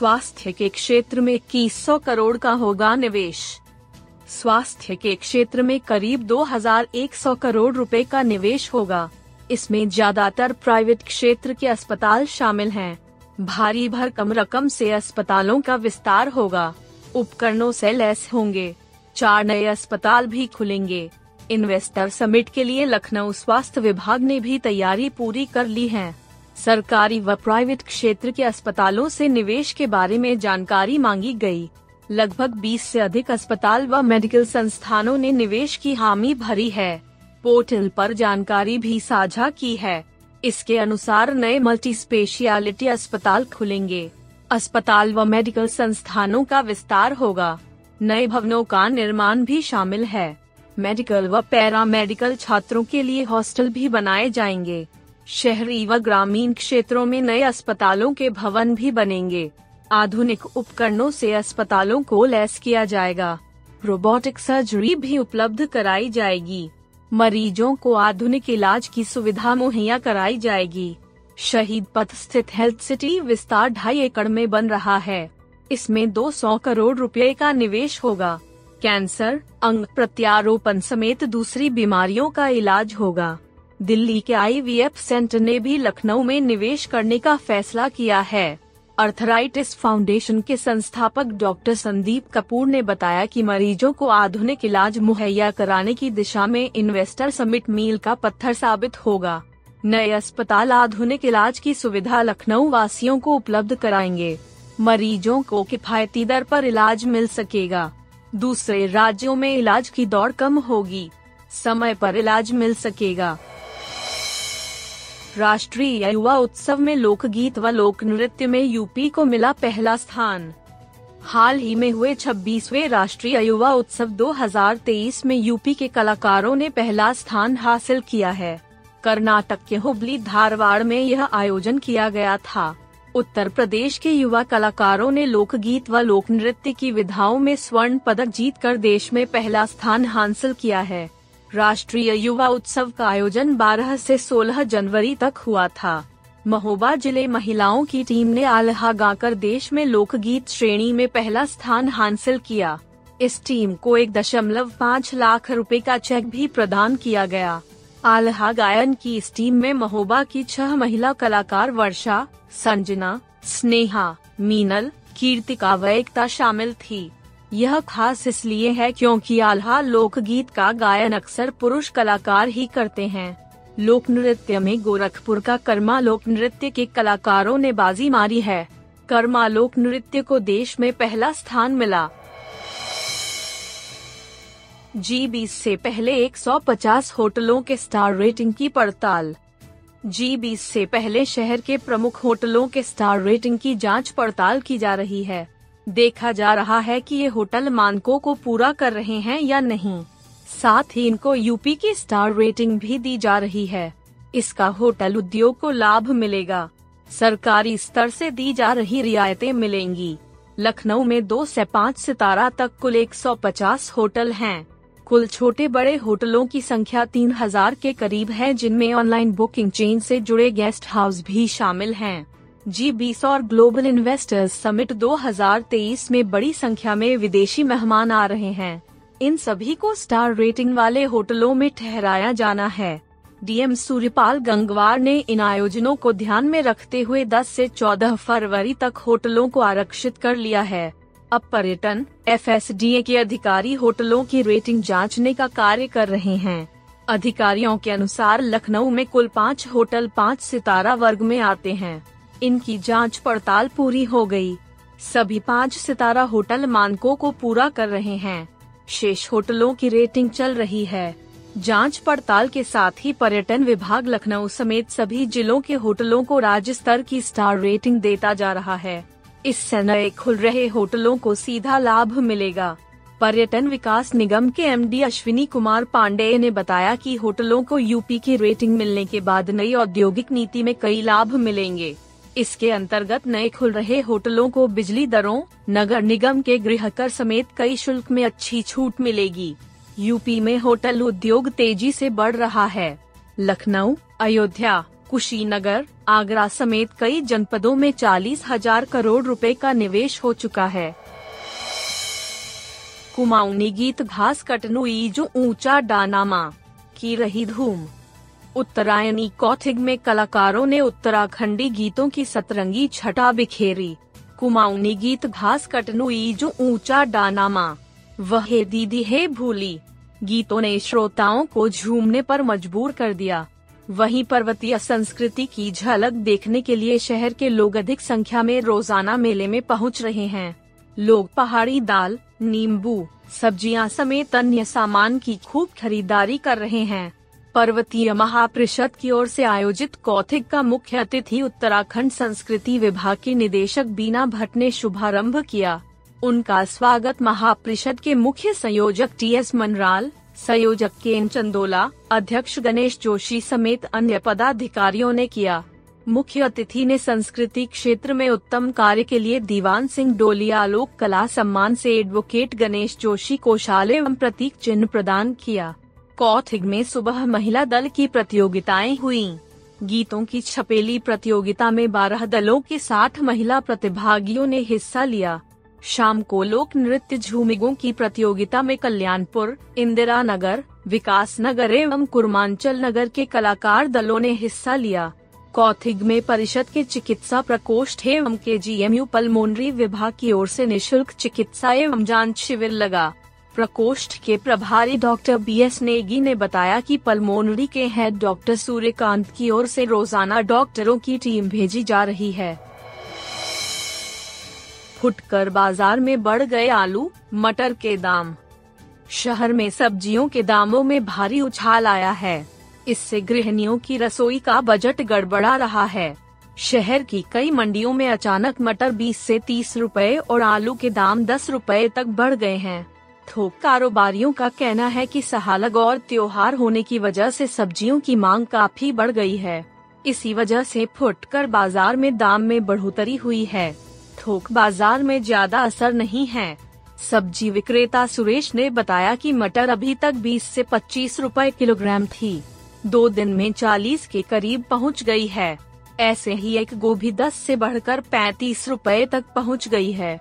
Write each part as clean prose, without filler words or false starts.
स्वास्थ्य के क्षेत्र में 2100 करोड़ का होगा निवेश। स्वास्थ्य के क्षेत्र में करीब 2100 करोड़ रुपए का निवेश होगा। इसमें ज्यादातर प्राइवेट क्षेत्र के अस्पताल शामिल हैं। भारी भरकम रकम से अस्पतालों का विस्तार होगा। उपकरणों से लैस होंगे। 4 नए अस्पताल भी खुलेंगे। इन्वेस्टर समिट के लिए लखनऊ स्वास्थ्य विभाग ने भी तैयारी पूरी कर ली है। सरकारी व प्राइवेट क्षेत्र के अस्पतालों से निवेश के बारे में जानकारी मांगी गई। लगभग 20 से अधिक अस्पताल व मेडिकल संस्थानों ने निवेश की हामी भरी है। पोर्टल पर जानकारी भी साझा की है। इसके अनुसार नए मल्टी स्पेशियलिटी अस्पताल खुलेंगे। अस्पताल व मेडिकल संस्थानों का विस्तार होगा। नए भवनों का निर्माण भी शामिल है। मेडिकल व पैरामेडिकल छात्रों के लिए हॉस्टल भी बनाए जाएंगे। शहरी व ग्रामीण क्षेत्रों में नए अस्पतालों के भवन भी बनेंगे। आधुनिक उपकरणों से अस्पतालों को लैस किया जाएगा। रोबोटिक सर्जरी भी उपलब्ध कराई जाएगी। मरीजों को आधुनिक इलाज की सुविधा मुहैया कराई जाएगी। शहीद पथ स्थित हेल्थ सिटी विस्तार 2.5 एकड़ में बन रहा है। इसमें 200 करोड़ रुपए का निवेश होगा। कैंसर, अंग प्रत्यारोपण समेत दूसरी बीमारियों का इलाज होगा। दिल्ली के IVF सेंटर ने भी लखनऊ में निवेश करने का फैसला किया है। अर्थराइटिस फाउंडेशन के संस्थापक डॉक्टर संदीप कपूर ने बताया कि मरीजों को आधुनिक इलाज मुहैया कराने की दिशा में इन्वेस्टर समिट मील का पत्थर साबित होगा। नए अस्पताल आधुनिक इलाज की सुविधा लखनऊ वासियों को उपलब्ध कराएंगे। मरीजों को किफायती दर पर इलाज मिल सकेगा। दूसरे राज्यों में इलाज की दौड़ कम होगी। समय पर इलाज मिल सकेगा। राष्ट्रीय युवा उत्सव में लोकगीत व लोक नृत्य में यूपी को मिला पहला स्थान। हाल ही में हुए 26वें राष्ट्रीय युवा उत्सव 2023 में यूपी के कलाकारों ने पहला स्थान हासिल किया है। कर्नाटक के हुबली धारवाड़ में यह आयोजन किया गया था। उत्तर प्रदेश के युवा कलाकारों ने लोकगीत व लोक नृत्य की विधाओं में स्वर्ण पदक जीतकर देश में पहला स्थान हासिल किया है। राष्ट्रीय युवा उत्सव का आयोजन 12 से 16 जनवरी तक हुआ था। महोबा जिले महिलाओं की टीम ने आल्हा गाकर देश में लोकगीत श्रेणी में पहला स्थान हासिल किया। इस टीम को 1.5 लाख रुपए का चेक भी प्रदान किया गया। आल्हा गायन की इस टीम में महोबा की 6 महिला कलाकार वर्षा, संजना, स्नेहा, मीनल, कीर्तिका व एकता शामिल थी। यह खास इसलिए है क्योंकि आल्हा लोकगीत का गायन अक्सर पुरुष कलाकार ही करते हैं। लोक नृत्य में गोरखपुर का कर्मा लोक नृत्य के कलाकारों ने बाजी मारी है। कर्मा लोक नृत्य को देश में पहला स्थान मिला। G20 से पहले 150 होटलों के स्टार रेटिंग की पड़ताल। G20 से पहले शहर के प्रमुख होटलों के स्टार रेटिंग की जांच पड़ताल की जा रही है। देखा जा रहा है कि ये होटल मानकों को पूरा कर रहे हैं या नहीं। साथ ही इनको यूपी की स्टार रेटिंग भी दी जा रही है। इसका होटल उद्योग को लाभ मिलेगा। सरकारी स्तर से दी जा रही रियायतें मिलेंगी। लखनऊ में 2 से 5 सितारा तक कुल 150 होटल हैं। कुल छोटे बड़े होटलों की संख्या 3000 के करीब है, जिनमें ऑनलाइन बुकिंग चेन से जुड़े गेस्ट हाउस भी शामिल हैं। G20 और ग्लोबल इन्वेस्टर्स समिट 2023 में बड़ी संख्या में विदेशी मेहमान आ रहे हैं। इन सभी को स्टार रेटिंग वाले होटलों में ठहराया जाना है। डीएम सूर्यपाल गंगवार ने इन आयोजनों को ध्यान में रखते हुए 10 से 14 फरवरी तक होटलों को आरक्षित कर लिया है। अब पर्यटन FSDA के अधिकारी होटलों की रेटिंग जाँचने का कार्य कर रहे हैं। अधिकारियों के अनुसार लखनऊ में कुल 5 होटल 5 सितारा वर्ग में आते हैं। इनकी जांच पड़ताल पूरी हो गई। सभी 5 सितारा होटल मानकों को पूरा कर रहे हैं। शेष होटलों की रेटिंग चल रही है। जांच पड़ताल के साथ ही पर्यटन विभाग लखनऊ समेत सभी जिलों के होटलों को राज्य स्तर की स्टार रेटिंग देता जा रहा है। इससे नए खुल रहे होटलों को सीधा लाभ मिलेगा। पर्यटन विकास निगम के एमडी अश्विनी कुमार पांडेय ने बताया कि होटलों को यूपी की रेटिंग मिलने के बाद नई औद्योगिक नीति में कई लाभ मिलेंगे। इसके अंतर्गत नए खुल रहे होटलों को बिजली दरों, नगर निगम के गृह कर समेत कई शुल्क में अच्छी छूट मिलेगी। यूपी में होटल उद्योग तेजी से बढ़ रहा है। लखनऊ, अयोध्या, कुशीनगर, आगरा समेत कई जनपदों में 40,000 करोड़ रुपए का निवेश हो चुका है। कुमाऊनी गीत घास कटनुई जो ऊंचा डानामा की रही धूम। उत्तरायणी कौथिग में कलाकारों ने उत्तराखंडी गीतों की सतरंगी छटा बिखेरी। कुमाऊनी गीत घास कटनुई जो ऊंचा डानामा वह दीदी है भूली गीतों ने श्रोताओं को झूमने पर मजबूर कर दिया। वहीं पर्वतीय संस्कृति की झलक देखने के लिए शहर के लोग अधिक संख्या में रोजाना मेले में पहुंच रहे हैं। लोग पहाड़ी दाल, नींबू, सब्जियां समेत अन्य सामान की खूब खरीदारी कर रहे हैं। पर्वतीय महापरिषद की ओर से आयोजित कौथिग का मुख्य अतिथि उत्तराखंड संस्कृति विभाग के निदेशक बीना भट्ट ने शुभारंभ किया। उनका स्वागत महापरिषद के मुख्य संयोजक टी.एस. मनराल, संयोजक के.एम. चंदोला, अध्यक्ष गणेश जोशी समेत अन्य पदाधिकारियों ने किया। मुख्य अतिथि ने संस्कृति क्षेत्र में उत्तम कार्य के लिए दीवान सिंह डोलिया लोक कला सम्मान से एडवोकेट गणेश जोशी को शाल एवं प्रतीक चिन्ह प्रदान किया। कौथिग में सुबह महिला दल की प्रतियोगिताएं हुईं। गीतों की छपेली प्रतियोगिता में 12 दलों के 60 महिला प्रतिभागियों ने हिस्सा लिया। शाम को लोक नृत्य झूमिगों की प्रतियोगिता में कल्याणपुर, इंदिरा नगर, विकास नगर एवं कुर्मांचल नगर के कलाकार दलों ने हिस्सा लिया। कौथिग में परिषद के चिकित्सा प्रकोष्ठ एवं KGMU पल्मोनरी विभाग की ओर से निःशुल्क चिकित्सा एवं जांच शिविर लगा। प्रकोष्ठ के प्रभारी डॉक्टर B.S. नेगी ने बताया कि पल्मोनरी के हेड डॉक्टर सूर्यकांत की ओर से रोजाना डॉक्टरों की टीम भेजी जा रही है। फुटकर बाजार में बढ़ गए आलू, मटर के दाम। शहर में सब्जियों के दामों में भारी उछाल आया है। इससे गृहिणियों की रसोई का बजट गड़बड़ा रहा है। शहर की कई मंडियों में अचानक मटर 20 से 30 रुपए और आलू के दाम 10 रुपए तक बढ़ गए हैं। थोक कारोबारियों का कहना है कि सहालग और त्योहार होने की वजह से सब्जियों की मांग काफी बढ़ गई है। इसी वजह से फुटकर बाजार में दाम में बढ़ोतरी हुई है। थोक बाजार में ज्यादा असर नहीं है। सब्जी विक्रेता सुरेश ने बताया कि मटर अभी तक 20 से 25 रुपए किलोग्राम थी, 2 दिन में 40 के करीब पहुंच गई है। ऐसे ही एक गोभी 10 से बढ़कर 35 रुपए तक पहुंच गई है।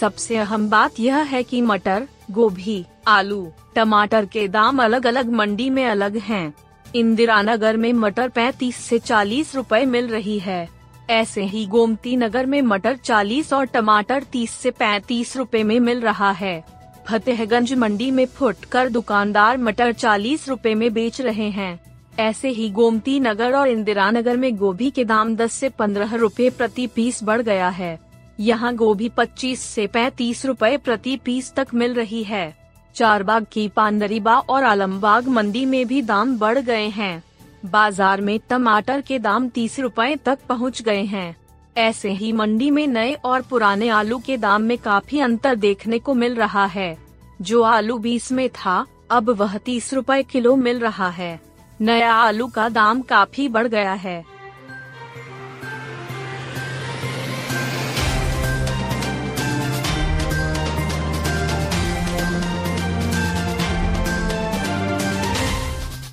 सबसे अहम बात यह है कि मटर, गोभी, आलू, टमाटर के दाम अलग अलग मंडी में अलग हैं। इंदिरा नगर में मटर 35 से 40 रुपए मिल रही है। ऐसे ही गोमती नगर में मटर 40 और टमाटर 30 से 35 रुपए में मिल रहा है। फतेहगंज मंडी में फुटकर दुकानदार मटर 40 रुपए में बेच रहे हैं। ऐसे ही गोमती नगर और इंदिरा नगर में गोभी के दाम 10 से 15 रुपए प्रति पीस बढ़ गया है। यहाँ गोभी 25 से 35 रुपए प्रति पीस तक मिल रही है। चारबाग की पांडरीबा और आलमबाग मंडी में भी दाम बढ़ गए हैं। बाजार में टमाटर के दाम 30 रुपए तक पहुंच गए हैं। ऐसे ही मंडी में नए और पुराने आलू के दाम में काफी अंतर देखने को मिल रहा है। जो आलू 20 में था अब वह 30 रुपए किलो मिल रहा है। नया आलू का दाम काफी बढ़ गया है।